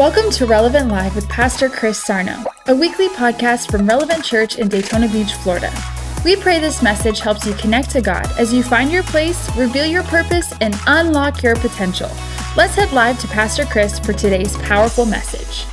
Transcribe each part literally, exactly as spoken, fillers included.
Welcome to Relevant Live with Pastor Chris Sarno, a weekly podcast from Relevant Church in Daytona Beach, Florida. We pray this message helps you connect to God as you find your place, reveal your purpose, and unlock your potential. Let's head live to Pastor Chris for today's powerful message.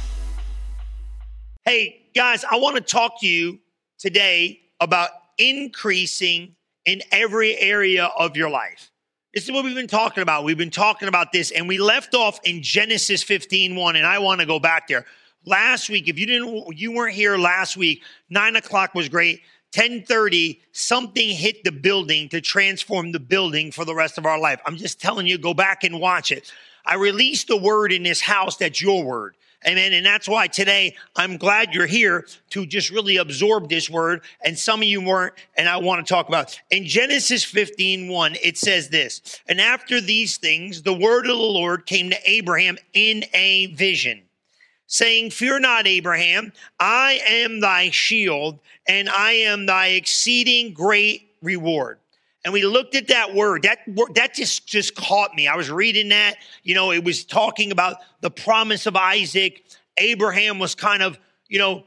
Hey, guys, I want to talk to you today about increasing in every area of your life. This is what we've been talking about. We've been talking about this, and we left off in Genesis fifteen one, and I want to go back there. Last week, if you didn't, you weren't here last week, nine o'clock was great. ten thirty, something hit the building to transform the building for the rest of our life. I'm just telling you, go back and watch it. I released the word in this house that's your word. Amen. And that's why today I'm glad you're here to just really absorb this word. And some of you weren't, and I want to talk about it. In Genesis fifteen one, it says this, "And after these things, the word of the Lord came to Abraham in a vision, saying, Fear not, Abraham, I am thy shield, and I am thy exceeding great reward." And we looked at that word. That that just, just caught me. I was reading that. You know, it was talking about the promise of Isaac. Abraham was kind of, you know,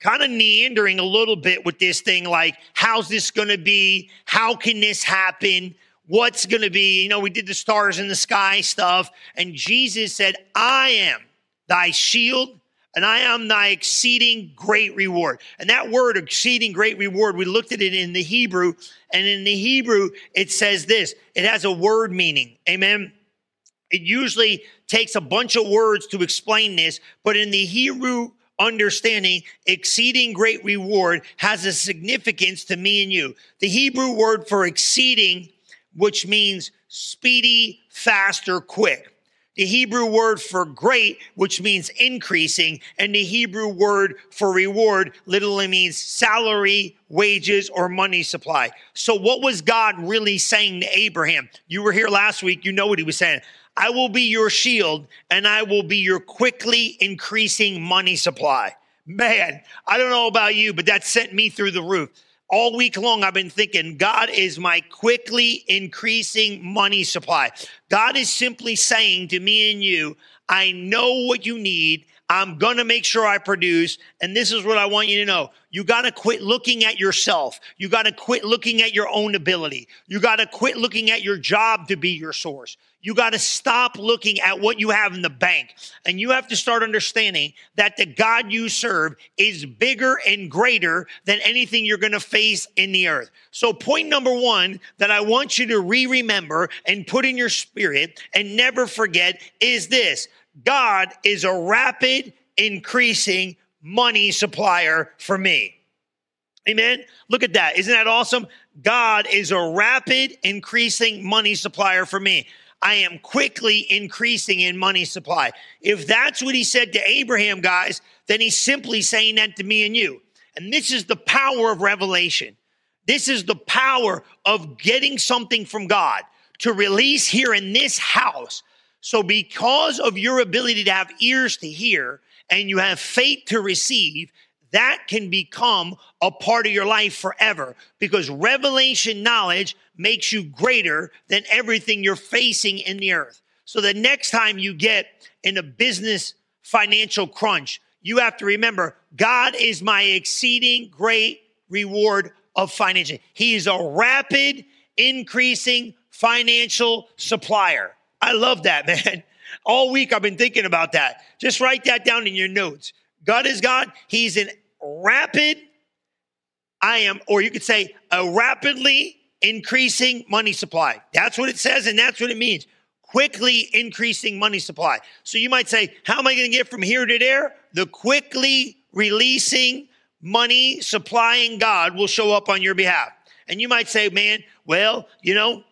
kind of meandering a little bit with this thing. Like, how's this going to be? How can this happen? What's going to be? You know, we did the stars in the sky stuff. And Jesus said, I am thy shield, and I am thy exceeding great reward. And that word, exceeding great reward, we looked at it in the Hebrew, and in the Hebrew, it says this. It has a word meaning, amen? It usually takes a bunch of words to explain this, but in the Hebrew understanding, exceeding great reward has a significance to me and you. The Hebrew word for exceeding, which means speedy, faster, quick. The Hebrew word for great, which means increasing, and the Hebrew word for reward literally means salary, wages, or money supply. So what was God really saying to Abraham? You were here last week. You know what he was saying. I will be your shield, and I will be your quickly increasing money supply. Man, I don't know about you, but that sent me through the roof. All week long, I've been thinking, God is my quickly increasing money supply. God is simply saying to me and you, I know what you need. I'm going to make sure I produce. And this is what I want you to know. You got to quit looking at yourself. You got to quit looking at your own ability. You got to quit looking at your job to be your source. You got to stop looking at what you have in the bank. And you have to start understanding that the God you serve is bigger and greater than anything you're going to face in the earth. So point number one that I want you to re-remember and put in your spirit and never forget is this. God is a rapid, increasing money supplier for me. Amen? Look at that. Isn't that awesome? God is a rapid, increasing money supplier for me. I am quickly increasing in money supply. If that's what he said to Abraham, guys, then he's simply saying that to me and you. And this is the power of revelation. This is the power of getting something from God to release here in this house. So because of your ability to have ears to hear and you have faith to receive, that can become a part of your life forever because revelation knowledge makes you greater than everything you're facing in the earth. So the next time you get in a business financial crunch, you have to remember God is my exceeding great reward of financial. He is a rapid, increasing financial supplier. I love that, man. All week I've been thinking about that. Just write that down in your notes. God is God. He's in rapid, I am, or you could say a rapidly increasing money supply. That's what it says, and that's what it means. Quickly increasing money supply. So you might say, how am I going to get from here to there? The quickly releasing money supplying God will show up on your behalf. And you might say, man, well, you know,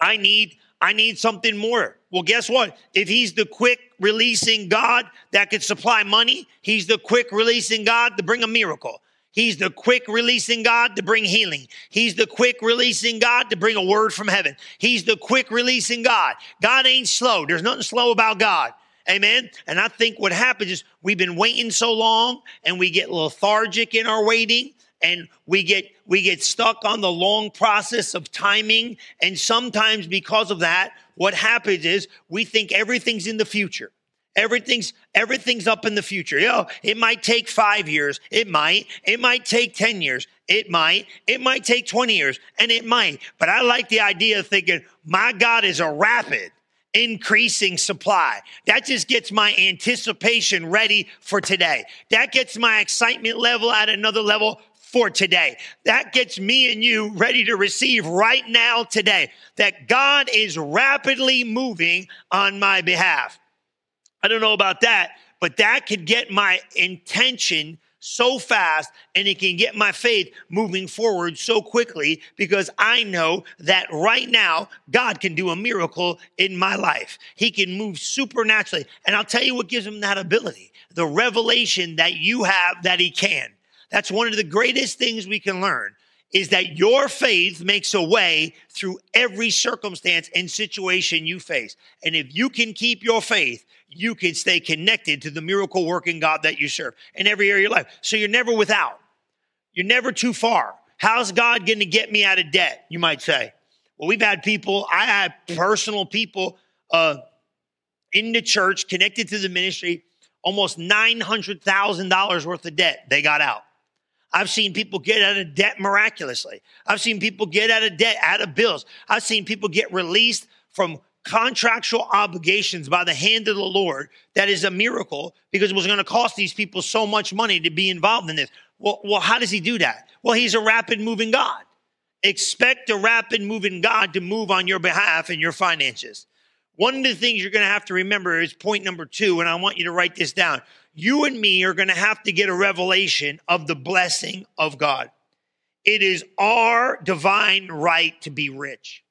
I need... I need something more. Well, guess what? If he's the quick releasing God that could supply money, he's the quick releasing God to bring a miracle. He's the quick releasing God to bring healing. He's the quick releasing God to bring a word from heaven. He's the quick releasing God. God ain't slow. There's nothing slow about God. Amen. And I think what happens is we've been waiting so long and we get lethargic in our waiting. And we get we get stuck on the long process of timing. And sometimes because of that, what happens is we think everything's in the future. Everything's everything's up in the future. You know, it might take five years. It might. It might take ten years. It might. It might take twenty years, and it might. But I like the idea of thinking, my God is a rapid, increasing supply. That just gets my anticipation ready for today. That gets my excitement level at another level for today. That gets me and you ready to receive right now today, that God is rapidly moving on my behalf. I don't know about that, but that could get my intention so fast, and it can get my faith moving forward so quickly, because I know that right now, God can do a miracle in my life. He can move supernaturally. And I'll tell you what gives him that ability, the revelation that you have that he can. That's one of the greatest things we can learn, is that your faith makes a way through every circumstance and situation you face. And if you can keep your faith, you can stay connected to the miracle working God that you serve in every area of your life. So you're never without. You're never too far. How's God going to get me out of debt, you might say? Well, we've had people, I had personal people uh, in the church connected to the ministry, almost nine hundred thousand dollars worth of debt. They got out. I've seen people get out of debt miraculously. I've seen people get out of debt, out of bills. I've seen people get released from contractual obligations by the hand of the Lord. That is a miracle, because it was going to cost these people so much money to be involved in this. Well, well, how does he do that? Well, he's a rapid moving God. Expect a rapid moving God to move on your behalf and your finances. One of the things you're going to have to remember is point number two, and I want you to write this down. You and me are going to have to get a revelation of the blessing of God. It is our divine right to be rich.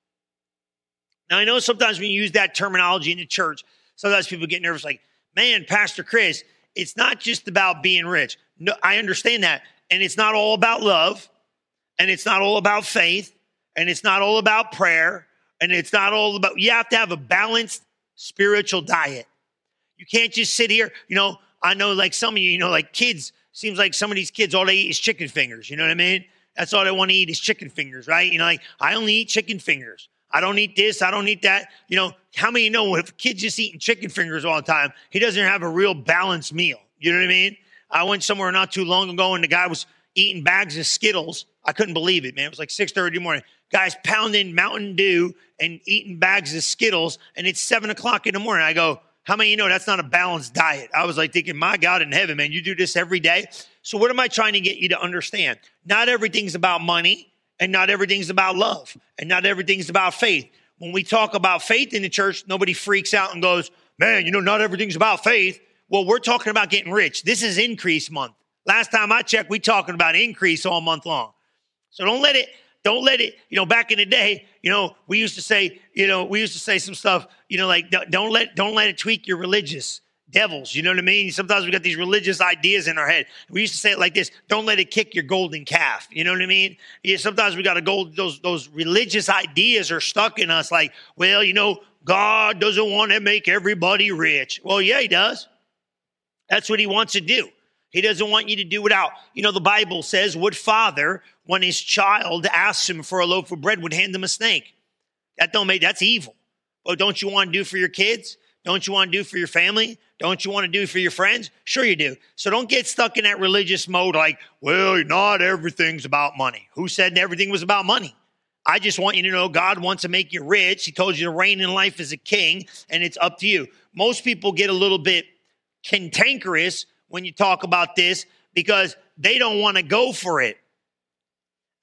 Now, I know sometimes when you use that terminology in the church, sometimes people get nervous, like, man, Pastor Chris, it's not just about being rich. No, I understand that. And it's not all about love, and it's not all about faith, and it's not all about prayer, and it's not all about, you have to have a balanced spiritual diet. You can't just sit here, you know, I know like some of you, you know, like kids, seems like some of these kids, all they eat is chicken fingers. You know what I mean? That's all they want to eat is chicken fingers, right? You know, like I only eat chicken fingers. I don't eat this. I don't eat that. You know, how many know if a kid's just eating chicken fingers all the time, he doesn't have a real balanced meal. You know what I mean? I went somewhere not too long ago and the guy was eating bags of Skittles. I couldn't believe it, man. It was like six thirty in the morning. Guys pounding Mountain Dew and eating bags of Skittles, and it's seven o'clock in the morning. I go, how many of you know that's not a balanced diet? I was like thinking, my God in heaven, man, you do this every day. So what am I trying to get you to understand? Not everything's about money, and not everything's about love, and not everything's about faith. When we talk about faith in the church, nobody freaks out and goes, man, you know, not everything's about faith. Well, we're talking about getting rich. This is increase month. Last time I checked, we talking about increase all month long. So don't let it, don't let it, you know, back in the day, you know, we used to say, you know, we used to say some stuff, you know, like don't let, don't let it tweak your religious devils. You know what I mean? Sometimes we got these religious ideas in our head. We used to say it like this: don't let it kick your golden calf. You know what I mean? Yeah, sometimes we got to go, those, those religious ideas are stuck in us. Like, well, you know, God doesn't want to make everybody rich. Well, yeah, he does. That's what he wants to do. He doesn't want you to do without. You know, the Bible says, what father, when his child asks him for a loaf of bread, would hand him a snake? That don't make, that's evil. Oh, don't you want to do for your kids? Don't you want to do for your family? Don't you want to do for your friends? Sure you do. So don't get stuck in that religious mode like, well, not everything's about money. Who said everything was about money? I just want you to know God wants to make you rich. He told you to reign in life as a king, and it's up to you. Most people get a little bit cantankerous when you talk about this, because they don't want to go for it.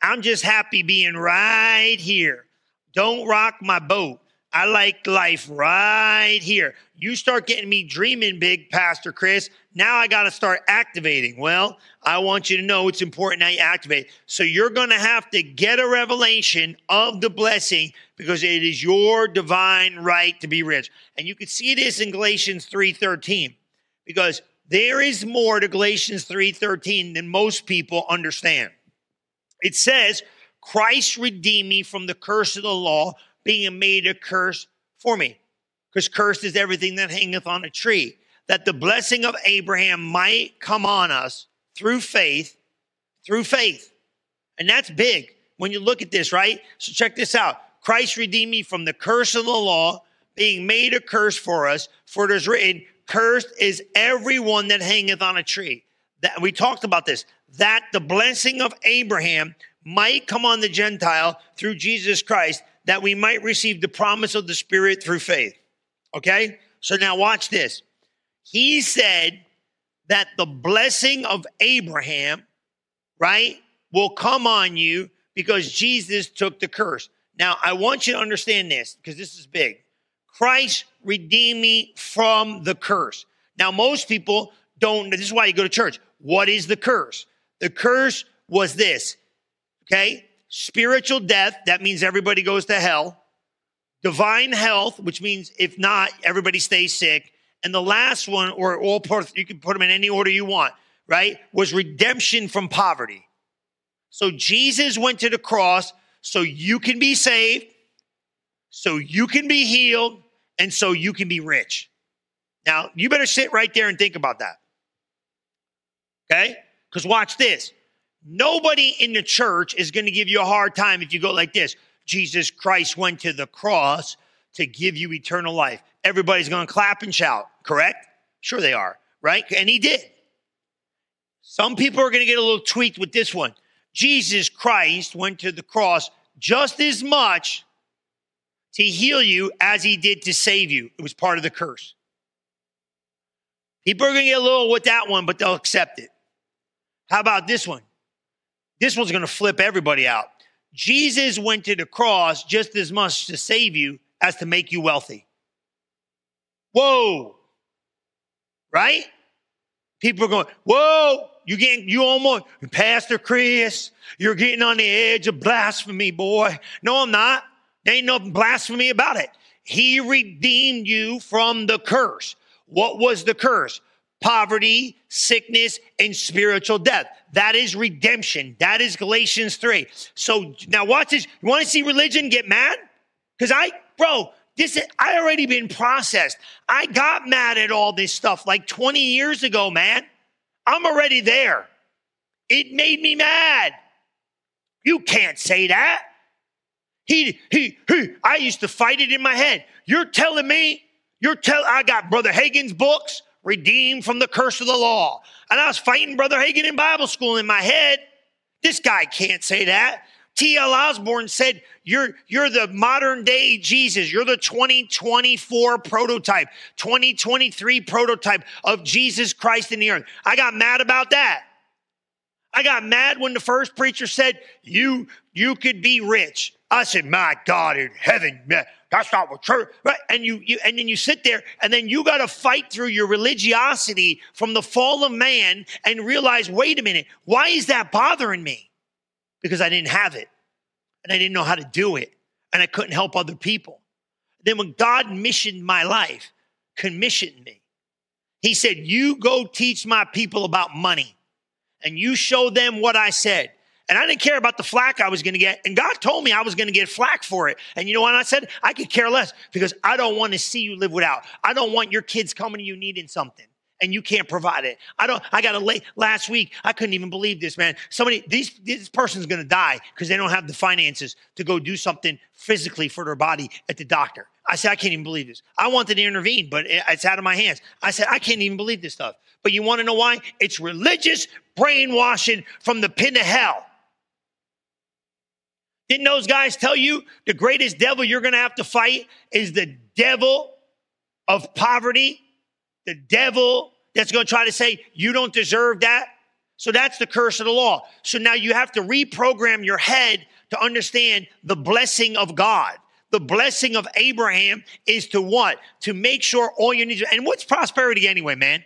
I'm just happy being right here. Don't rock my boat. I like life right here. You start getting me dreaming big, Pastor Chris. Now I got to start activating. Well, I want you to know it's important that you activate. So you're going to have to get a revelation of the blessing, because it is your divine right to be rich. And you can see this in Galatians three thirteen, because there is more to Galatians three thirteen than most people understand. It says, Christ redeemed me from the curse of the law, being made a curse for me. Because cursed is everything that hangeth on a tree, that the blessing of Abraham might come on us through faith, through faith. And that's big when you look at this, right? So check this out. Christ redeemed me from the curse of the law, being made a curse for us, for it is written, Cursed is everyone that hangeth on a tree. That we talked about this, that the blessing of Abraham might come on the Gentile through Jesus Christ, that we might receive the promise of the Spirit through faith. Okay? So now watch this. He said that the blessing of Abraham, right, will come on you because Jesus took the curse. Now, I want you to understand this because this is big. Christ redeemed me from the curse. Now, most people don't, this is why you go to church. What is the curse? The curse was this, okay? Spiritual death, that means everybody goes to hell. Divine health, which means if not, everybody stays sick. And the last one, or all part, you can put them in any order you want, right? Was redemption from poverty. So Jesus went to the cross so you can be saved, so you can be healed, and so you can be rich. Now, you better sit right there and think about that. Okay? Because watch this. Nobody in the church is going to give you a hard time if you go like this. Jesus Christ went to the cross to give you eternal life. Everybody's going to clap and shout, correct? Sure they are, right? And he did. Some people are going to get a little tweaked with this one. Jesus Christ went to the cross just as much to heal you as he did to save you. It was part of the curse. People are going to get a little with that one, but they'll accept it. How about this one? This one's going to flip everybody out. Jesus went to the cross just as much to save you as to make you wealthy. Whoa. Right? People are going, whoa, you getting, you almost, Pastor Chris, you're getting on the edge of blasphemy, boy. No, I'm not. There ain't no blasphemy about it. He redeemed you from the curse. What was the curse? Poverty, sickness, and spiritual death. That is redemption. That is Galatians three. So now watch this. You want to see religion get mad? Because I, bro, this is, I already been processed. I got mad at all this stuff like twenty years ago, man. I'm already there. It made me mad. You can't say that. He, he, he, I used to fight it in my head. You're telling me, you're telling, I got Brother Hagin's books, Redeemed from the Curse of the Law. And I was fighting Brother Hagin in Bible school in my head. This guy can't say that. T L Osborne said, you're, you're the modern day Jesus. You're the twenty twenty-four prototype, twenty twenty-three prototype of Jesus Christ in the earth. I got mad about that. I got mad when the first preacher said, you, you could be rich. I said, my God in heaven, man, that's not what church, right? And you, you, and then you sit there and then you got to fight through your religiosity from the fall of man and realize, wait a minute, why is that bothering me? Because I didn't have it and I didn't know how to do it and I couldn't help other people. Then when God missioned my life, commissioned me, he said, you go teach my people about money and you show them what I said. And I didn't care about the flack I was going to get. And God told me I was going to get flack for it. And you know what I said? I could care less because I don't want to see you live without. I don't want your kids coming to you needing something and you can't provide it. I don't, I got a late last week. I couldn't even believe this, man. Somebody, these, this person's going to die because they don't have the finances to go do something physically for their body at the doctor. I said, I can't even believe this. I wanted to intervene, but it's out of my hands. I said, I can't even believe this stuff. But you want to know why? It's religious brainwashing from the pit of hell. Didn't those guys tell you the greatest devil you're going to have to fight is the devil of poverty? The devil that's going to try to say, you don't deserve that. So that's the curse of the law. So now you have to reprogram your head to understand the blessing of God. The blessing of Abraham is to what? To make sure all your needs. And what's prosperity anyway, man?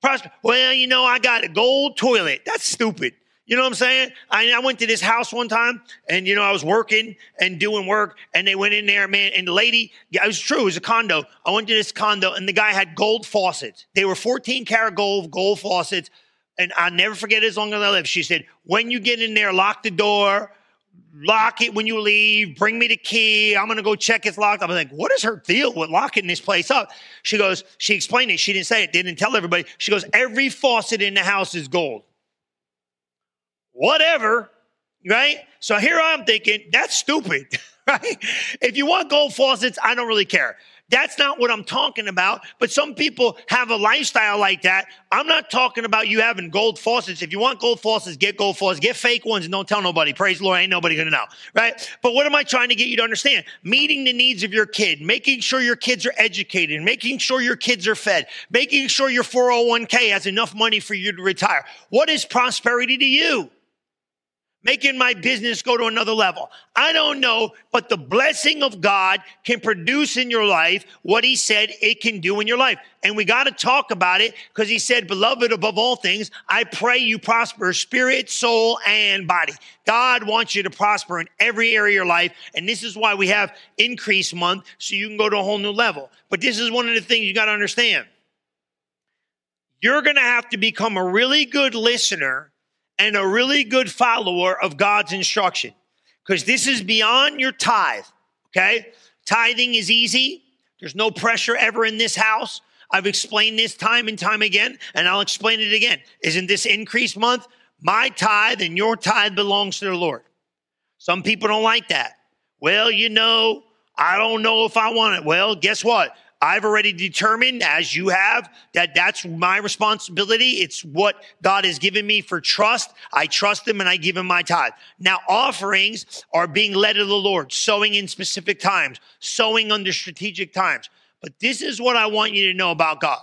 Prosper- well, you know, I got a gold toilet. That's stupid. You know what I'm saying? I, I went to this house one time and, you know, I was working and doing work and they went in there, man. And the lady, yeah, it was true. It was a condo. I went to this condo and the guy had gold faucets. They were fourteen karat gold, gold faucets. And I'll never forget it as long as I live. She said, when you get in there, lock the door, lock it when you leave, bring me the key. I'm going to go check it's locked. I'm like, what is her deal with locking this place up? She goes, she explained it. She didn't say it. Didn't tell everybody. She goes, every faucet in the house is gold. Whatever, right? So here I'm thinking, that's stupid, right? If you want gold faucets, I don't really care. That's not what I'm talking about. But some people have a lifestyle like that. I'm not talking about you having gold faucets. If you want gold faucets, get gold faucets. Get fake ones and don't tell nobody. Praise the Lord, ain't nobody going to know, right? But what am I trying to get you to understand? Meeting the needs of your kid, making sure your kids are educated, making sure your kids are fed, making sure your four oh one k has enough money for you to retire. What is prosperity to you? Making my business go to another level. I don't know, but the blessing of God can produce in your life what he said it can do in your life. And we got to talk about it because he said, beloved, above all things, I pray you prosper spirit, soul, and body. God wants you to prosper in every area of your life. And this is why we have Increase Month, so you can go to a whole new level. But this is one of the things you got to understand. You're going to have to become a really good listener and a really good follower of God's instruction, because this is beyond your tithe, okay? Tithing is easy. There's no pressure ever in this house. I've explained this time and time again, and I'll explain it again. Isn't this Increase Month? My tithe and your tithe belongs to the Lord. Some people don't like that. Well, you know, I don't know if I want it. Well, guess what? I've already determined, as you have, that that's my responsibility. It's what God has given me for trust. I trust him and I give him my tithe. Now, offerings are being led of the Lord, sowing in specific times, sowing under strategic times. But this is what I want you to know about God.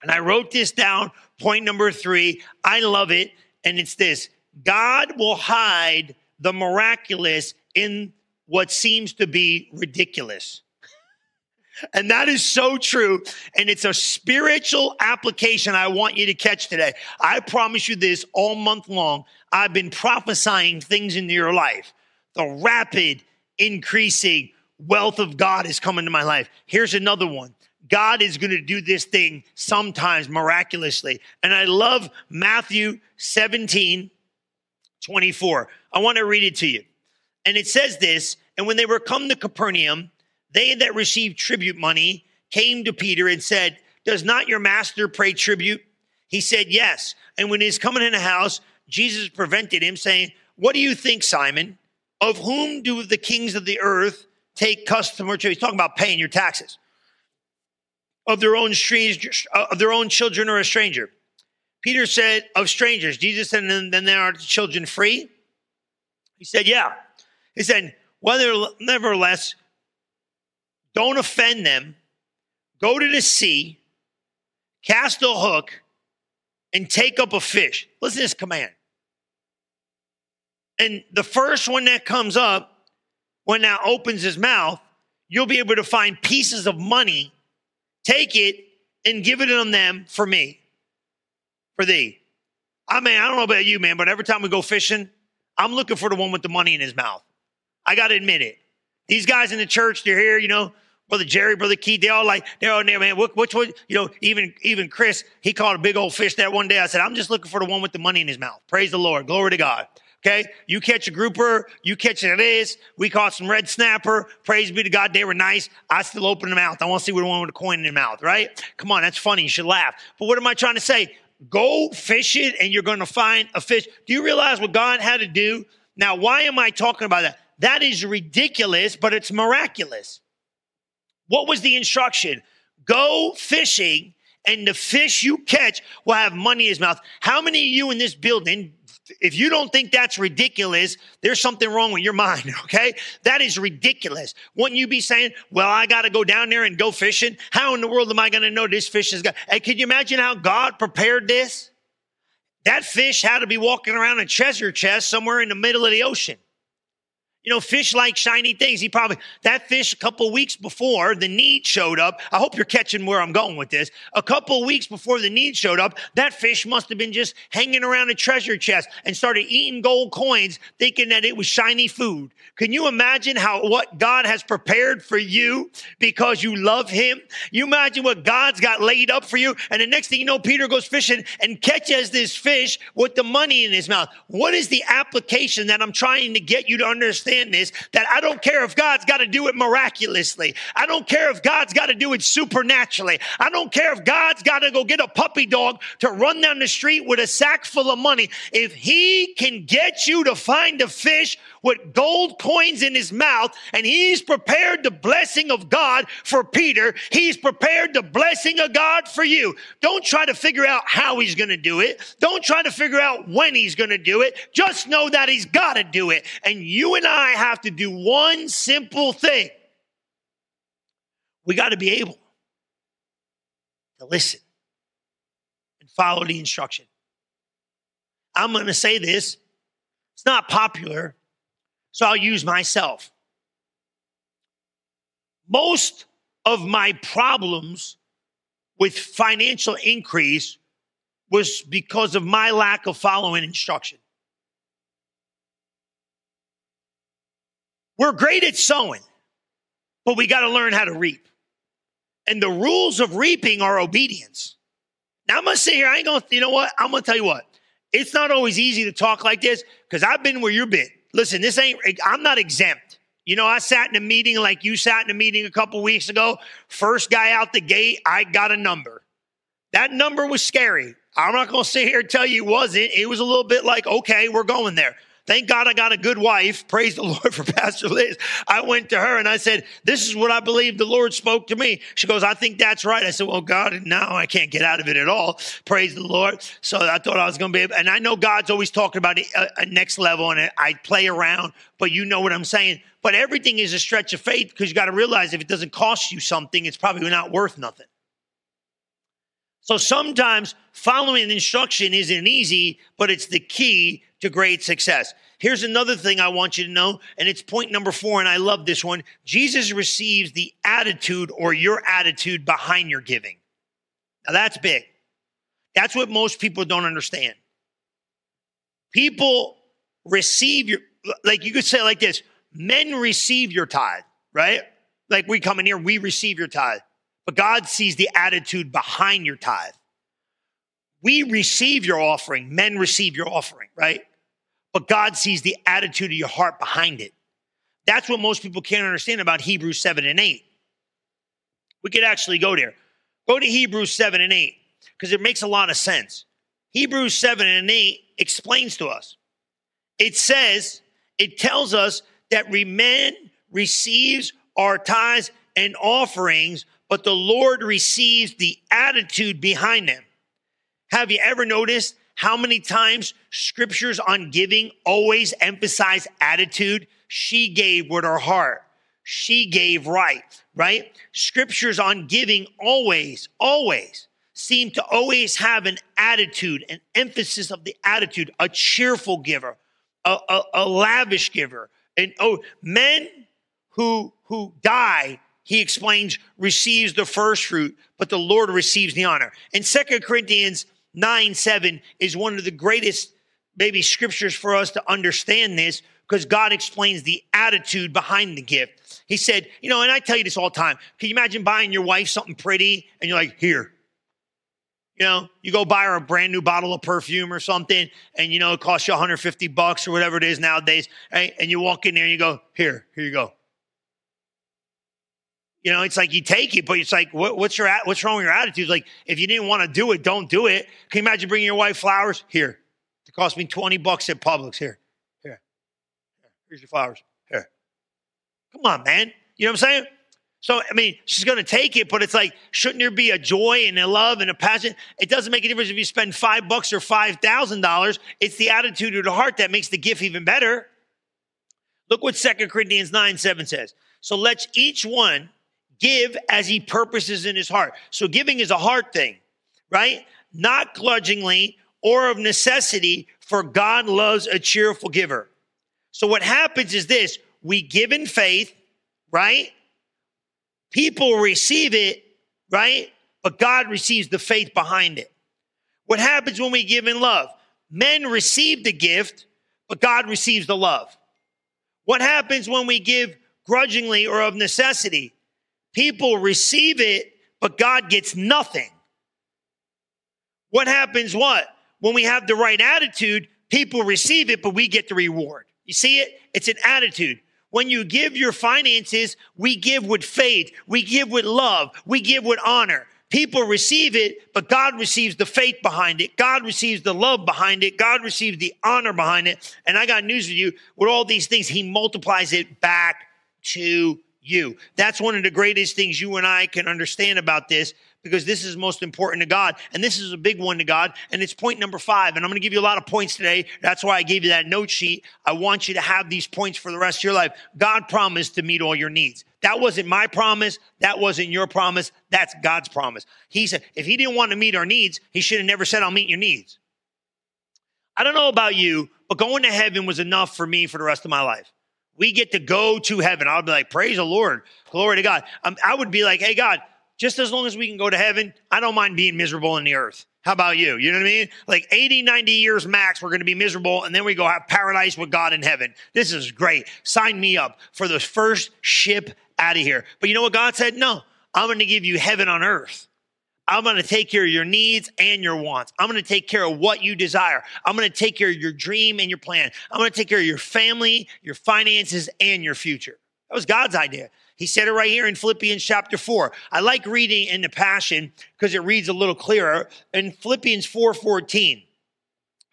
And I wrote this down, point number three. I love it. And it's this: God will hide the miraculous in what seems to be ridiculous. And that is so true. And it's a spiritual application I want you to catch today. I promise you this, all month long, I've been prophesying things into your life. The rapid increasing wealth of God is coming to my life. Here's another one. God is going to do this thing sometimes miraculously. And I love Matthew seventeen twenty-four. I want to read it to you. And it says this: and when they were come to Capernaum, they that received tribute money came to Peter and said, does not your master pay tribute? He said, yes. And when he's coming in the house, Jesus prevented him, saying, what do you think, Simon? Of whom do the kings of the earth take customer tribute? He's talking about paying your taxes. Of their own strangers, of their own children, or a stranger? Peter said, of strangers. Jesus said, and then there are children free? He said, yeah. He said, whether nevertheless, don't offend them. Go to the sea, cast a hook, and take up a fish. Listen to this command. And the first one that comes up, when that opens his mouth, you'll be able to find pieces of money. Take it and give it on them for me, for thee. I mean, I don't know about you, man, but every time we go fishing, I'm looking for the one with the money in his mouth. I got to admit it. These guys in the church, they're here, you know, Brother Jerry, Brother Keith, they're all like, they're all there, man. Which one, you know, even, even Chris, he caught a big old fish that one day. I said, I'm just looking for the one with the money in his mouth. Praise the Lord. Glory to God. Okay. You catch a grouper, you catch an is. We caught some red snapper. Praise be to God. They were nice. I still open the mouth. I want to see the one with the coin in the mouth, right? Come on. That's funny. You should laugh. But what am I trying to say? Go fish it and you're going to find a fish. Do you realize what God had to do? Now, why am I talking about that? That is ridiculous, but it's miraculous. What was the instruction? Go fishing, and the fish you catch will have money in his mouth. How many of you in this building, if you don't think that's ridiculous, there's something wrong with your mind, okay? That is ridiculous. Wouldn't you be saying, well, I got to go down there and go fishing? How in the world am I going to know this fish is going to? Hey, can you imagine how God prepared this? That fish had to be walking around a treasure chest somewhere in the middle of the ocean. You know, fish like shiny things. He probably, that fish a couple weeks before the need showed up. I hope you're catching where I'm going with this. A couple weeks before the need showed up, that fish must have been just hanging around a treasure chest and started eating gold coins thinking that it was shiny food. Can you imagine how, what God has prepared for you because you love him? You imagine what God's got laid up for you. And the next thing you know, Peter goes fishing and catches this fish with the money in his mouth. What is the application that I'm trying to get you to understand? understand this, that I don't care if God's got to do it miraculously. I don't care if God's got to do it supernaturally. I don't care if God's got to go get a puppy dog to run down the street with a sack full of money. If he can get you to find a fish with gold coins in his mouth, and he's prepared the blessing of God for Peter, he's prepared the blessing of God for you. Don't try to figure out how he's going to do it. Don't try to figure out when he's going to do it. Just know that he's got to do it. And you and I have to do one simple thing. We got to be able to listen and follow the instruction. I'm going to say this. It's not popular, so I'll use myself. Most of my problems with financial increase was because of my lack of following instruction. We're great at sowing, but we got to learn how to reap. And the rules of reaping are obedience. Now, I'm going to sit here. I ain't going to, you know what? I'm going to tell you what. It's not always easy to talk like this because I've been where you've been. Listen, this ain't, I'm not exempt. You know, I sat in a meeting like you sat in a meeting a couple weeks ago. First guy out the gate, I got a number. That number was scary. I'm not going to sit here and tell you it wasn't. It was a little bit like, okay, we're going there. Thank God I got a good wife. Praise the Lord for Pastor Liz. I went to her and I said, this is what I believe the Lord spoke to me. She goes, I think that's right. I said, well, God, now I can't get out of it at all. Praise the Lord. So I thought I was going to be able, and I know God's always talking about a, a next level, and I play around, but you know what I'm saying. But everything is a stretch of faith because you got to realize if it doesn't cost you something, it's probably not worth nothing. So sometimes following instruction isn't easy, but it's the key to great success. Here's another thing I want you to know, and it's point number four, and I love this one. Jesus receives the attitude or your attitude behind your giving. Now that's big. That's what most people don't understand. People receive your, like you could say it like this, men receive your tithe, right? Like we come in here, we receive your tithe. But God sees the attitude behind your tithe. We receive your offering. Men receive your offering, right? But God sees the attitude of your heart behind it. That's what most people can't understand about Hebrews seven and eight. We could actually go there. Go to Hebrews seven and eight because it makes a lot of sense. Hebrews seven and eight explains to us. It says, it tells us that man receives our tithes and offerings, but the Lord receives the attitude behind them. Have you ever noticed how many times scriptures on giving always emphasize attitude? She gave with her heart. She gave right, right? Scriptures on giving always, always seem to always have an attitude, an emphasis of the attitude, a cheerful giver, a, a, a lavish giver. And oh, men who, who die, he explains, receives the first fruit, but the Lord receives the honor. And Second Corinthians nine seven is one of the greatest maybe scriptures for us to understand this because God explains the attitude behind the gift. He said, you know, and I tell you this all the time. Can you imagine buying your wife something pretty and you're like, here. You know, you go buy her a brand new bottle of perfume or something and, you know, it costs you one hundred fifty bucks or whatever it is nowadays. Right? And you walk in there and you go, here, here you go. You know, it's like you take it, but it's like, what, what's your what's wrong with your attitude? Like, if you didn't want to do it, don't do it. Can you imagine bringing your wife flowers? Here, it cost me twenty bucks at Publix. Here, here, here, here's your flowers. Here, come on, man. You know what I'm saying? So, I mean, she's going to take it, but it's like, shouldn't there be a joy and a love and a passion? It doesn't make a difference if you spend five bucks or five thousand dollars. It's the attitude of the heart that makes the gift even better. Look what Second Corinthians nine seven says. So let's each one give as he purposes in his heart. So giving is a hard thing, right? Not grudgingly or of necessity, for God loves a cheerful giver. So what happens is this, we give in faith, right? People receive it, right? But God receives the faith behind it. What happens when we give in love? Men receive the gift, but God receives the love. What happens when we give grudgingly or of necessity? People receive it, but God gets nothing. What happens what? When we have the right attitude, people receive it, but we get the reward. You see it? It's an attitude. When you give your finances, we give with faith. We give with love. We give with honor. People receive it, but God receives the faith behind it. God receives the love behind it. God receives the honor behind it. And I got news for you. With all these things, he multiplies it back to you. That's one of the greatest things you and I can understand about this, because this is most important to God. And this is a big one to God. And it's point number five. And I'm going to give you a lot of points today. That's why I gave you that note sheet. I want you to have these points for the rest of your life. God promised to meet all your needs. That wasn't my promise. That wasn't your promise. That's God's promise. He said, if he didn't want to meet our needs, he should have never said, I'll meet your needs. I don't know about you, but going to heaven was enough for me for the rest of my life. We get to go to heaven. I'll be like, praise the Lord. Glory to God. Um, I would be like, hey, God, just as long as we can go to heaven, I don't mind being miserable in the earth. How about you? You know what I mean? Like eighty, ninety years max, we're going to be miserable, and then we go have paradise with God in heaven. This is great. Sign me up for the first ship out of here. But you know what God said? No, I'm going to give you heaven on earth. I'm going to take care of your needs and your wants. I'm going to take care of what you desire. I'm going to take care of your dream and your plan. I'm going to take care of your family, your finances, and your future. That was God's idea. He said it right here in Philippians chapter four. I like reading in the Passion because it reads a little clearer. In Philippians four fourteen,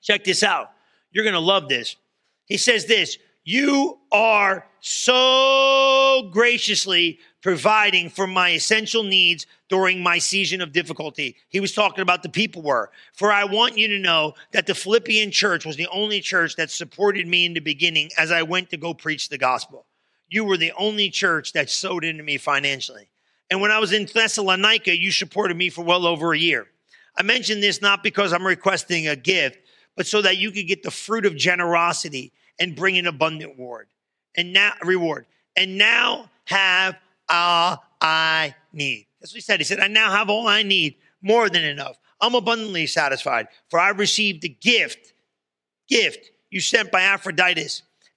check this out. You're going to love this. He says this, you are so graciously providing for my essential needs during my season of difficulty. He was talking about the people were. For I want you to know that the Philippian church was the only church that supported me in the beginning as I went to go preach the gospel. You were the only church that sewed into me financially. And when I was in Thessalonica, you supported me for well over a year. I mention this not because I'm requesting a gift, but so that you could get the fruit of generosity and bring an abundant reward. And now, reward. And now have all I need. That's what he said. He said, I now have all I need, more than enough. I'm abundantly satisfied, for I received the gift, gift you sent by Aphrodite,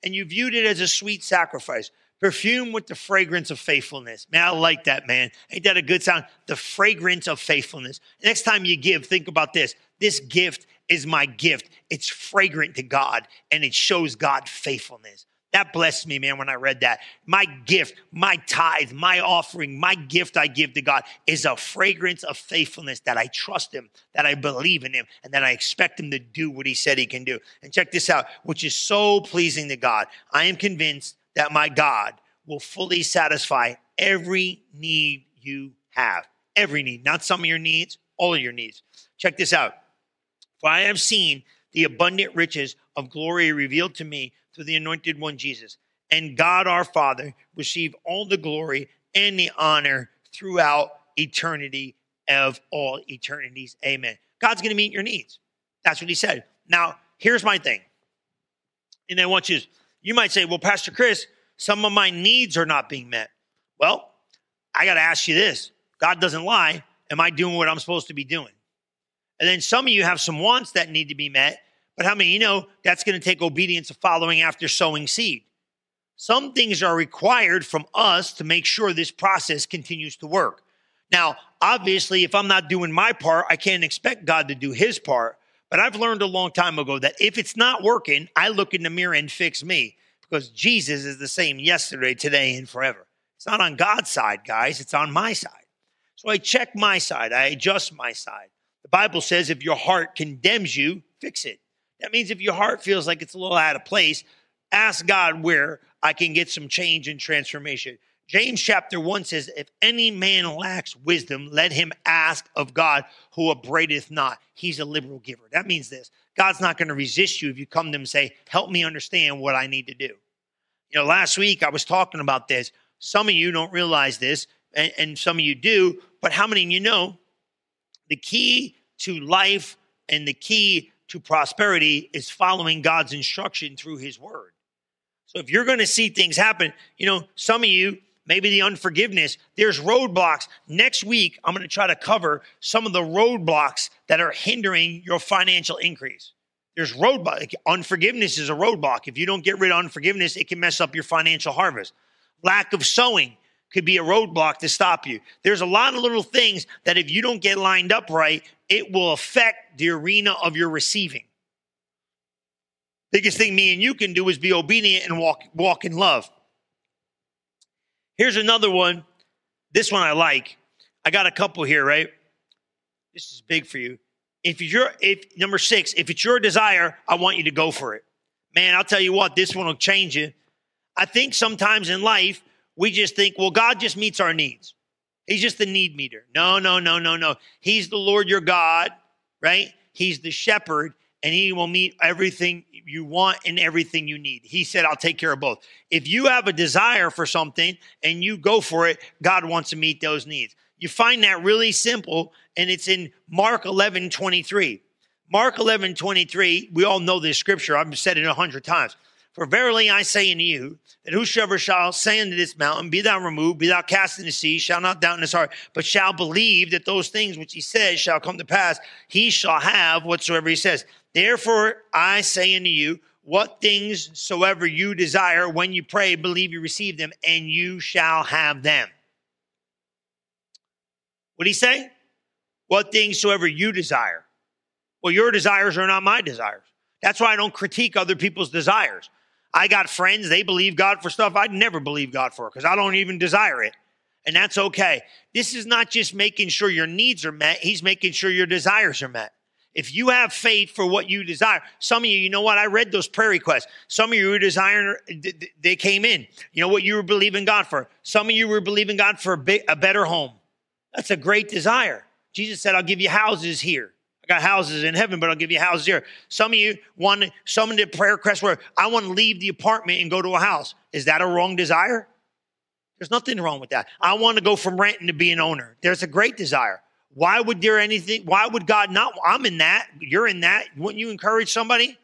and you viewed it as a sweet sacrifice. Perfume with the fragrance of faithfulness. Man, I like that, man. Ain't that a good sound? The fragrance of faithfulness. Next time you give, think about this. This gift is my gift. It's fragrant to God, and it shows God faithfulness. That blessed me, man, when I read that. My gift, my tithe, my offering, my gift I give to God is a fragrance of faithfulness, that I trust him, that I believe in him, and that I expect him to do what he said he can do. And check this out, which is so pleasing to God. I am convinced that my God will fully satisfy every need you have. Every need, not some of your needs, all of your needs. Check this out. For I have seen the abundant riches of glory revealed to me through the anointed one, Jesus. And God, our Father, receive all the glory and the honor throughout eternity of all eternities. Amen. God's going to meet your needs. That's what he said. Now, here's my thing. And I want you to, you might say, well, Pastor Chris, some of my needs are not being met. Well, I got to ask you this. God doesn't lie. Am I doing what I'm supposed to be doing? And then some of you have some wants that need to be met, but how many of you know that's going to take obedience of following after sowing seed? Some things are required from us to make sure this process continues to work. Now, obviously, if I'm not doing my part, I can't expect God to do his part. But I've learned a long time ago that if it's not working, I look in the mirror and fix me, because Jesus is the same yesterday, today, and forever. It's not on God's side, guys. It's on my side. So I check my side. I adjust my side. The Bible says if your heart condemns you, fix it. That means if your heart feels like it's a little out of place, ask God where I can get some change and transformation. James chapter one says, if any man lacks wisdom, let him ask of God, who upbraideth not. He's a liberal giver. That means this. God's not going to resist you if you come to him and say, help me understand what I need to do. You know, last week I was talking about this. Some of you don't realize this, and, and some of you do, but how many of you know the key to life and the key to prosperity is following God's instruction through his word? So if you're going to see things happen, you know, some of you, maybe the unforgiveness, there's roadblocks. Next week, I'm going to try to cover some of the roadblocks that are hindering your financial increase. There's roadblocks. Unforgiveness is a roadblock. If you don't get rid of unforgiveness, it can mess up your financial harvest. Lack of sowing could be a roadblock to stop you. There's a lot of little things that if you don't get lined up right, it will affect the arena of your receiving. Biggest thing me and you can do is be obedient and walk, walk in love. Here's another one. This one I like. I got a couple here, right? This is big for you. If you're, if number six, if it's your desire, I want you to go for it. Man, I'll tell you what, this one will change you. I think sometimes in life, we just think, well, God just meets our needs. He's just the need meter. No, no, no, no, no. He's the Lord your God, right? He's the shepherd, and he will meet everything you want and everything you need. He said, I'll take care of both. If you have a desire for something and you go for it, God wants to meet those needs. You find that really simple, and it's in Mark eleven twenty-three. Mark eleven twenty-three, we all know this scripture. I've said it a hundred times. For verily I say unto you, that whosoever shall say unto this mountain, be thou removed, be thou cast into the sea, shall not doubt in his heart, but shall believe that those things which he says shall come to pass, he shall have whatsoever he says. Therefore I say unto you, what things soever you desire, when you pray, believe you receive them, and you shall have them. What did he say? What things soever you desire. Well, your desires are not my desires. That's why I don't critique other people's desires. I got friends, they believe God for stuff I'd never believe God for because I don't even desire it. And that's okay. This is not just making sure your needs are met. He's making sure your desires are met. If you have faith for what you desire, some of you, you know what? I read those prayer requests. Some of you were desiring, they came in. You know what you were believing God for. Some of you were believing God for a, big, a better home. That's a great desire. Jesus said, I'll give you houses here. Got houses in heaven, but I'll give you houses here. Some of you want some of the prayer requests where I want to leave the apartment and go to a house. Is that a wrong desire? There's nothing wrong with that. I want to go from renting to be an owner. There's a great desire. Why would there anything? Why would God not? I'm in that. You're in that. Wouldn't you encourage somebody?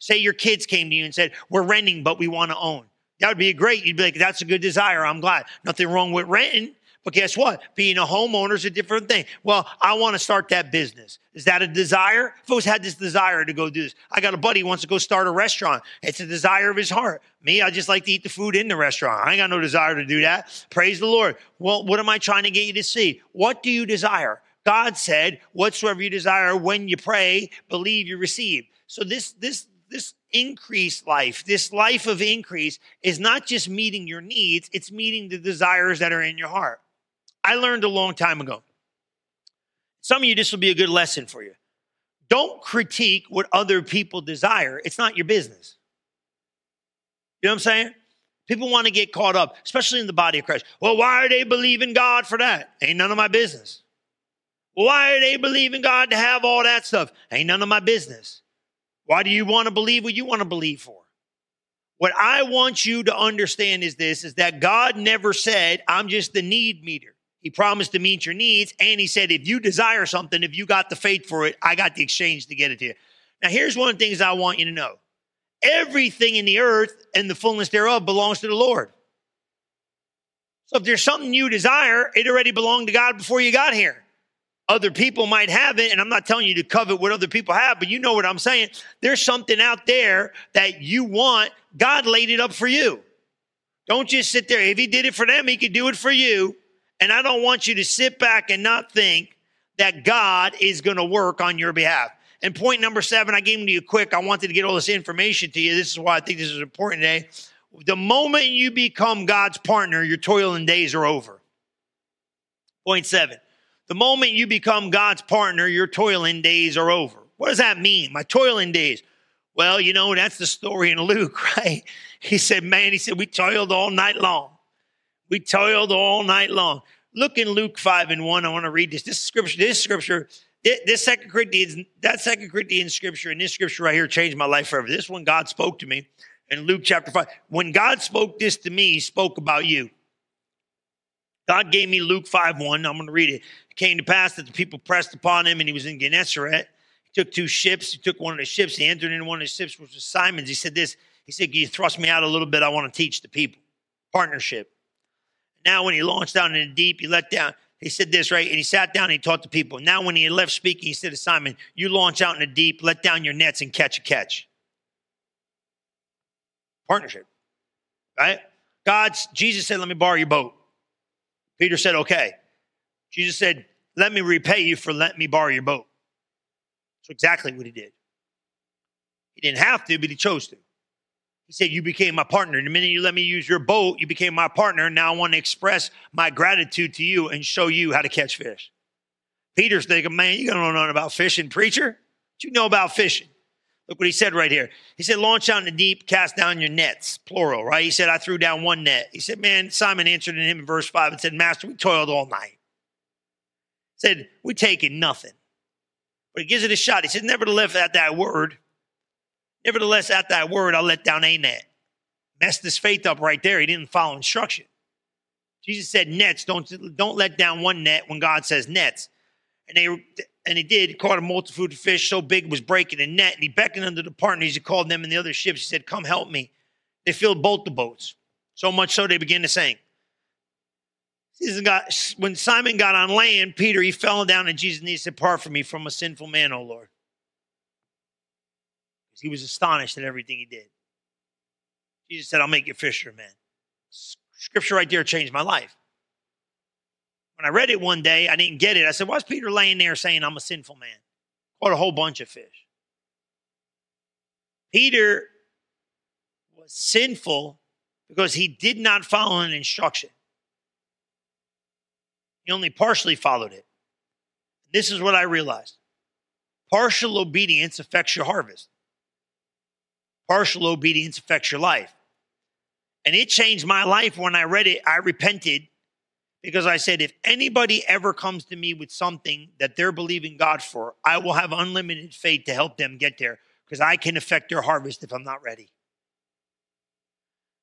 Say your kids came to you and said, we're renting, but we want to own. That would be great. You'd be like, that's a good desire. I'm glad. Nothing wrong with renting. But guess what? Being a homeowner is a different thing. Well, I want to start that business. Is that a desire? I've always had this desire to go do this. I got a buddy who wants to go start a restaurant. It's a desire of his heart. Me, I just like to eat the food in the restaurant. I ain't got no desire to do that. Praise the Lord. Well, what am I trying to get you to see? What do you desire? God said, whatsoever you desire, when you pray, believe you receive. So this, this, this increased life, this life of increase is not just meeting your needs. It's meeting the desires that are in your heart. I learned a long time ago. Some of you, this will be a good lesson for you. Don't critique what other people desire. It's not your business. You know what I'm saying? People want to get caught up, especially in the body of Christ. Well, why are they believing God for that? Ain't none of my business. Well, why are they believing God to have all that stuff? Ain't none of my business. Why do you want to believe what you want to believe for? What I want you to understand is this, is that God never said, I'm just the need meter. He promised to meet your needs, and he said, if you desire something, if you got the faith for it, I got the exchange to get it to you. Now, here's one of the things I want you to know. Everything in the earth and the fullness thereof belongs to the Lord. So if there's something you desire, it already belonged to God before you got here. Other people might have it, and I'm not telling you to covet what other people have, but you know what I'm saying. There's something out there that you want. God laid it up for you. Don't just sit there. If he did it for them, he could do it for you. And I don't want you to sit back and not think that God is going to work on your behalf. And point number seven, I gave them to you quick. I wanted to get all this information to you. This is why I think this is important today. The moment you become God's partner, your toiling days are over. Point seven, the moment you become God's partner, your toiling days are over. What does that mean? My toiling days. Well, you know, that's the story in Luke, right? He said, man, he said, we toiled all night long. We toiled all night long. Look in Luke five and one. I want to read this. This scripture, this scripture, this Second Corinthians, that Second Corinthians scripture and this scripture right here changed my life forever. This one, God spoke to me in Luke chapter five. When God spoke this to me, he spoke about you. God gave me Luke five one. I'm going to read it. It came to pass that the people pressed upon him, and he was in Gennesaret. He took two ships. He took one of the ships. He entered into one of the ships, which was Simon's. He said this. He said, can you thrust me out a little bit? I want to teach the people. Partnership. Now when he launched out into the deep, he let down. He said this, right? And he sat down and he taught the people. Now when he had left speaking, he said to Simon, you launch out in the deep, let down your nets and catch a catch. Partnership, right? God's, Jesus said, let me borrow your boat. Peter said, okay. Jesus said, let me repay you for letting me borrow your boat. That's exactly what he did. He didn't have to, but he chose to. He said, you became my partner. The minute you let me use your boat, you became my partner. Now I want to express my gratitude to you and show you how to catch fish. Peter's thinking, man, you don't know about fishing, preacher. What you know about fishing? Look what he said right here. He said, launch out in the deep, cast down your nets, plural, right? He said, I threw down one net. He said, man, Simon answered in him in verse five and said, Master, we toiled all night. He said, we taking nothing. But he gives it a shot. He said, nevertheless, at thy word, nevertheless, at thy word, I'll let down a net. Messed his faith up right there. He didn't follow instruction. Jesus said, nets, don't, don't let down one net when God says nets. And they and he did, caught a multitude of fish so big it was breaking a net. And he beckoned unto the partners. He called them and the other ships. He said, come help me. They filled both the boats. So much so they began to sink. When Simon got on land, Peter, he fell down at Jesus' knees and said, depart from me, from a sinful man, O Lord. He was astonished at everything he did. Jesus said, I'll make you a fisherman. Scripture right there changed my life. When I read it one day, I didn't get it. I said, why is Peter laying there saying I'm a sinful man? Caught a whole bunch of fish. Peter was sinful because he did not follow an instruction. He only partially followed it. This is what I realized. Partial obedience affects your harvest. Partial obedience affects your life. And it changed my life when I read it. I repented. Because I said, if anybody ever comes to me with something that they're believing God for, I will have unlimited faith to help them get there because I can affect their harvest if I'm not ready.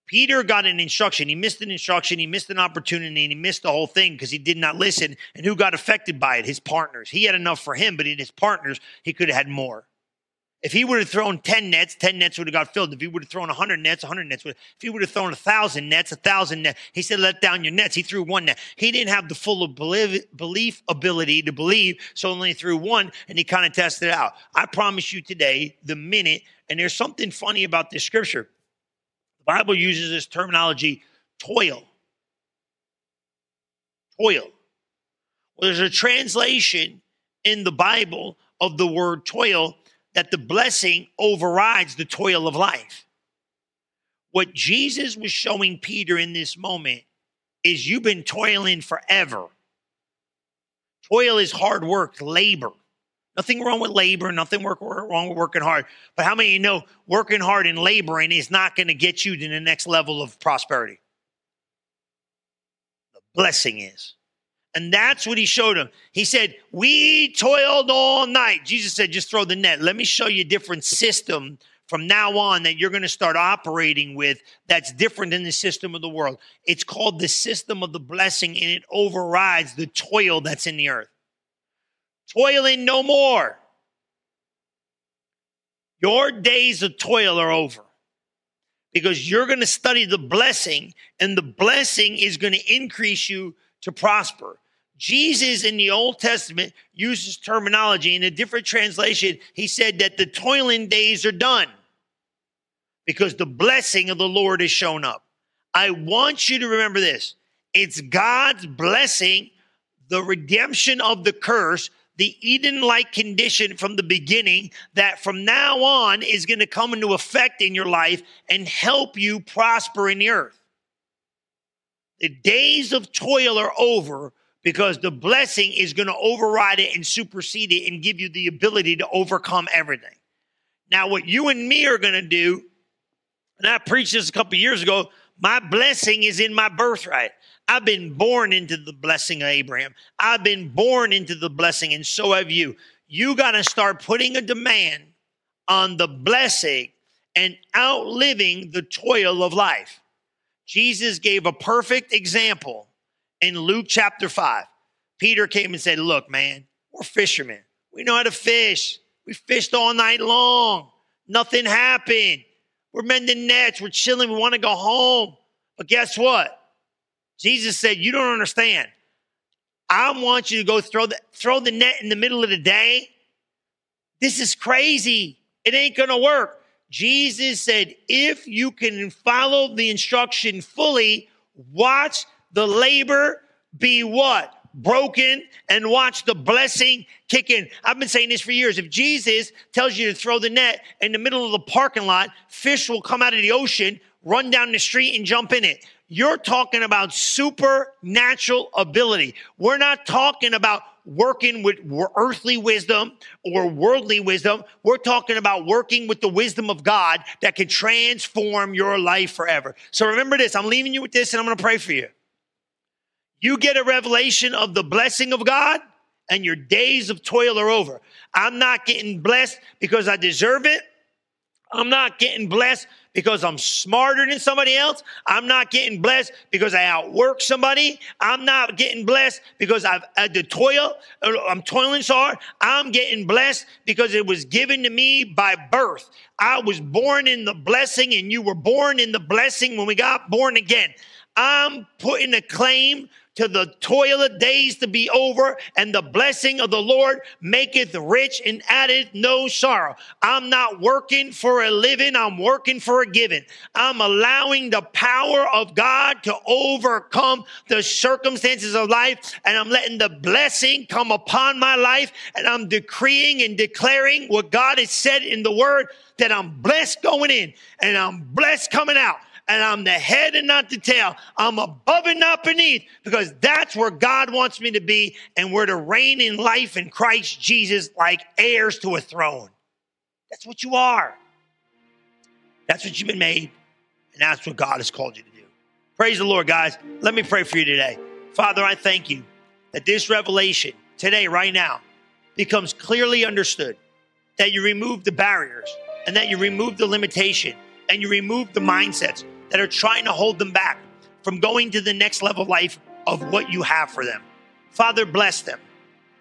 Peter got an instruction. He missed an instruction. He missed an opportunity, and he missed the whole thing because he did not listen. And who got affected by it? His partners. He had enough for him, but in his partners, he could have had more. If he would have thrown ten nets, ten nets would have got filled. If he would have thrown one hundred nets, one hundred nets would have. If he would have thrown one thousand nets, one thousand nets. He said, let down your nets. He threw one net. He didn't have the full belief ability to believe, so only threw one, and he kind of tested it out. I promise you today, the minute, and there's something funny about this scripture. The Bible uses this terminology, toil. Toil. Well, there's a translation in the Bible of the word toil, that the blessing overrides the toil of life. What Jesus was showing Peter in this moment is you've been toiling forever. Toil is hard work, labor. Nothing wrong with labor, nothing work, wrong with working hard. But how many of you know working hard and laboring is not going to get you to the next level of prosperity? The blessing is. And that's what he showed him. He said, we toiled all night. Jesus said, just throw the net. Let me show you a different system from now on that you're going to start operating with that's different than the system of the world. It's called the system of the blessing, and it overrides the toil that's in the earth. Toiling no more. Your days of toil are over. Because you're going to study the blessing, and the blessing is going to increase you to prosper. Jesus in the Old Testament uses terminology in a different translation. He said that the toiling days are done because the blessing of the Lord has shown up. I want you to remember this. It's God's blessing, the redemption of the curse, the Eden-like condition from the beginning that from now on is going to come into effect in your life and help you prosper in the earth. The days of toil are over because the blessing is going to override it and supersede it and give you the ability to overcome everything. Now, what you and me are going to do, and I preached this a couple years ago, my blessing is in my birthright. I've been born into the blessing of Abraham. I've been born into the blessing, and so have you. You got to start putting a demand on the blessing and outliving the toil of life. Jesus gave a perfect example in Luke chapter five. Peter came and said, look, man, we're fishermen. We know how to fish. We fished all night long. Nothing happened. We're mending nets. We're chilling. We want to go home. But guess what? Jesus said, you don't understand. I want you to go throw the, throw the net in the middle of the day. This is crazy. It ain't going to work. Jesus said, if you can follow the instruction fully, watch the labor be what? broken and watch the blessing kick in. I've been saying this for years. If Jesus tells you to throw the net in the middle of the parking lot, fish will come out of the ocean, run down the street, and jump in it. You're talking about supernatural ability. We're not talking about working with earthly wisdom or worldly wisdom. We're talking about working with the wisdom of God that can transform your life forever. So remember this. I'm leaving you with this, and I'm going to pray for you. You get a revelation of the blessing of God, and your days of toil are over. I'm not getting blessed because I deserve it. I'm not getting blessed because I'm smarter than somebody else. I'm not getting blessed because I outwork somebody. I'm not getting blessed because I've had the toil. I'm toiling so hard. I'm getting blessed because it was given to me by birth. I was born in the blessing, and you were born in the blessing when we got born again. I'm putting a claim to the toil of days to be over, and the blessing of the Lord maketh rich and addeth no sorrow. I'm not working for a living. I'm working for a giving. I'm allowing the power of God to overcome the circumstances of life, and I'm letting the blessing come upon my life, and I'm decreeing and declaring what God has said in the word, that I'm blessed going in and I'm blessed coming out. And I'm the head and not the tail. I'm above and not beneath, because that's where God wants me to be. And we're to reign in life in Christ Jesus like heirs to a throne. That's what you are. That's what you've been made. And that's what God has called you to do. Praise the Lord, guys. Let me pray for you today. Father, I thank you that this revelation today, right now, becomes clearly understood, that you remove the barriers and that you remove the limitation and you remove the mindsets that are trying to hold them back from going to the next level of life of what you have for them. Father, bless them.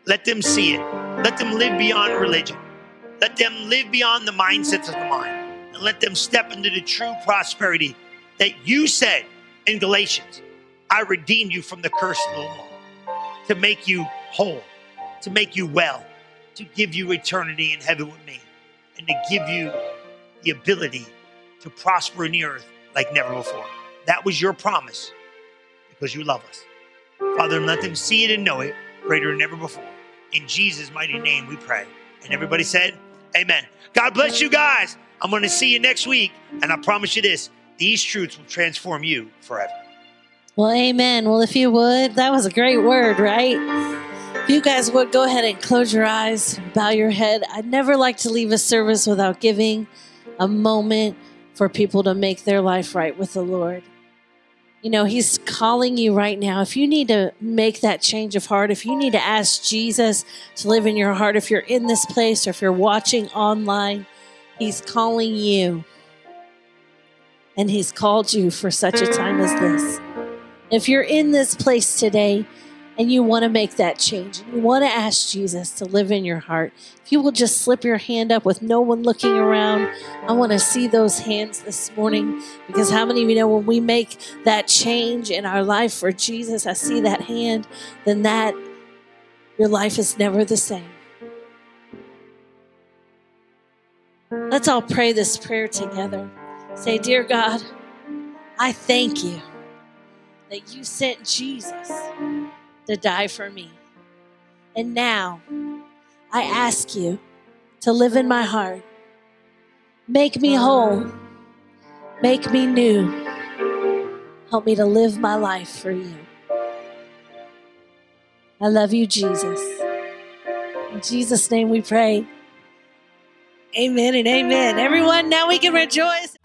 Let them see it. Let them live beyond religion. Let them live beyond the mindsets of the mind. And let them step into the true prosperity that you said in Galatians. I redeemed you from the curse of the law to make you whole, to make you well, to give you eternity in heaven with me, and to give you the ability to prosper in the earth like never before. That was your promise, because you love us. Father, let them see it and know it greater than ever before. In Jesus' mighty name we pray. And everybody said, amen. God bless you guys. I'm going to see you next week. And I promise you this, these truths will transform you forever. Well, amen. Well, if you would, that was a great word, right? If you guys would, go ahead and close your eyes, bow your head. I'd never like to leave a service without giving a moment for people to make their life right with the Lord. You know, he's calling you right now. If you need to make that change of heart, if you need to ask Jesus to live in your heart, if you're in this place or if you're watching online, he's calling you. And he's called you for such a time as this. If you're in this place today and you want to make that change, you want to ask Jesus to live in your heart, if you will just slip your hand up with no one looking around, I want to see those hands this morning, because how many of you know when we make that change in our life for Jesus, I see that hand, then that, your life is never the same. Let's all pray this prayer together. Say, dear God, I thank you that you sent Jesus to die for me. And now I ask you to live in my heart. Make me whole. Make me new. Help me to live my life for you. I love you, Jesus. In Jesus' name we pray. Amen and amen. Everyone, now we can rejoice.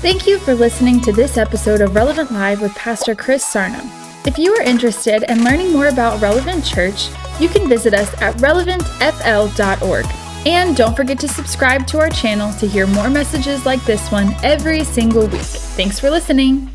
Thank you for listening to this episode of Relevant Live with Pastor Chris Sarno. If you are interested in learning more about Relevant Church, you can visit us at relevant f l dot org. And don't forget to subscribe to our channel to hear more messages like this one every single week. Thanks for listening.